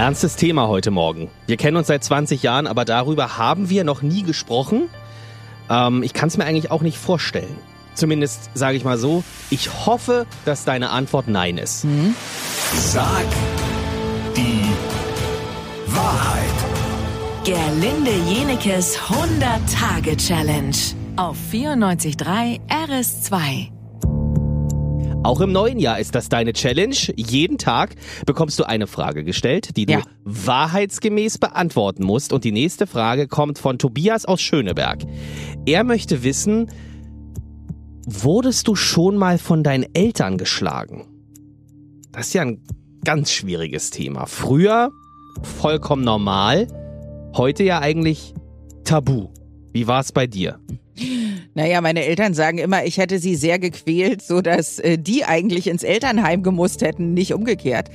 Ernstes Thema heute Morgen. Wir kennen uns seit 20 Jahren, aber darüber haben wir noch nie gesprochen. Ich kann es mir eigentlich auch nicht vorstellen. Zumindest sage ich mal so, ich hoffe, dass deine Antwort Nein ist. Mhm. Sag die Wahrheit. Gerlinde Jeneckes 100-Tage-Challenge auf 94.3 RS2. Auch im neuen Jahr ist das deine Challenge. Jeden Tag bekommst du eine Frage gestellt, die du wahrheitsgemäß beantworten musst. Und die nächste Frage kommt von Tobias aus Schöneberg. Er möchte wissen, wurdest du schon mal von deinen Eltern geschlagen? Das ist ja ein ganz schwieriges Thema. Früher vollkommen normal, heute ja eigentlich tabu. Wie war es bei dir? Naja, meine Eltern sagen immer, ich hätte sie sehr gequält, sodass die eigentlich ins Elternheim gemusst hätten, nicht umgekehrt.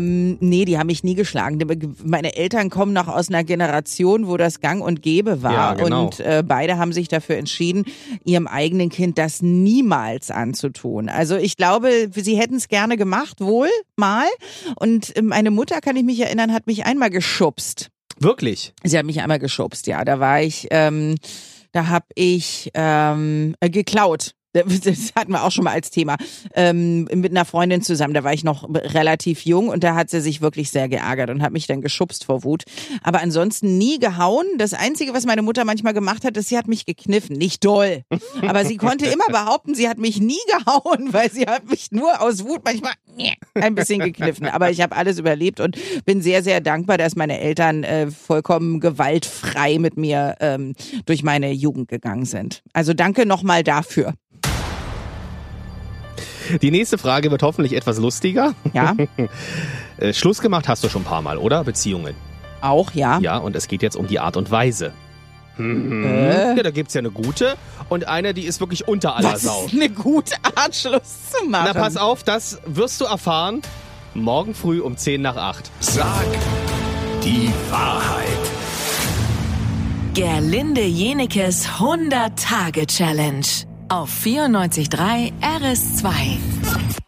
Nee, die haben mich nie geschlagen. Meine Eltern kommen noch aus einer Generation, wo das gang und gäbe war. Ja, genau. Und beide haben sich dafür entschieden, ihrem eigenen Kind das niemals anzutun. Also ich glaube, sie hätten es gerne gemacht, wohl mal. Und meine Mutter, kann ich mich erinnern, hat mich einmal geschubst. Wirklich? Sie hat mich einmal geschubst, ja. Da war ich... Da habe ich geklaut. Das hatten wir auch schon mal als Thema. Mit einer Freundin zusammen, da war ich noch relativ jung und da hat sie sich wirklich sehr geärgert und hat mich dann geschubst vor Wut. Aber ansonsten nie gehauen. Das Einzige, was meine Mutter manchmal gemacht hat, ist, sie hat mich gekniffen. Nicht doll. Aber sie konnte immer behaupten, sie hat mich nie gehauen, weil sie hat mich nur aus Wut manchmal ein bisschen gekniffen. Aber ich habe alles überlebt und bin sehr, sehr dankbar, dass meine Eltern vollkommen gewaltfrei mit mir durch meine Jugend gegangen sind. Also danke nochmal dafür. Die nächste Frage wird hoffentlich etwas lustiger. Ja. Schluss gemacht hast du schon ein paar Mal, oder? Beziehungen. Auch, ja. Ja, und es geht jetzt um die Art und Weise. Ja, da gibt's ja eine gute und eine, die ist wirklich unter aller Sau. Was ist eine gute Art, Schluss zu machen? Na, pass auf, das wirst du erfahren morgen früh um 7:50. Sag die Wahrheit. Gerlinde Jenecke's 100-Tage-Challenge. Auf 94.3 RS2.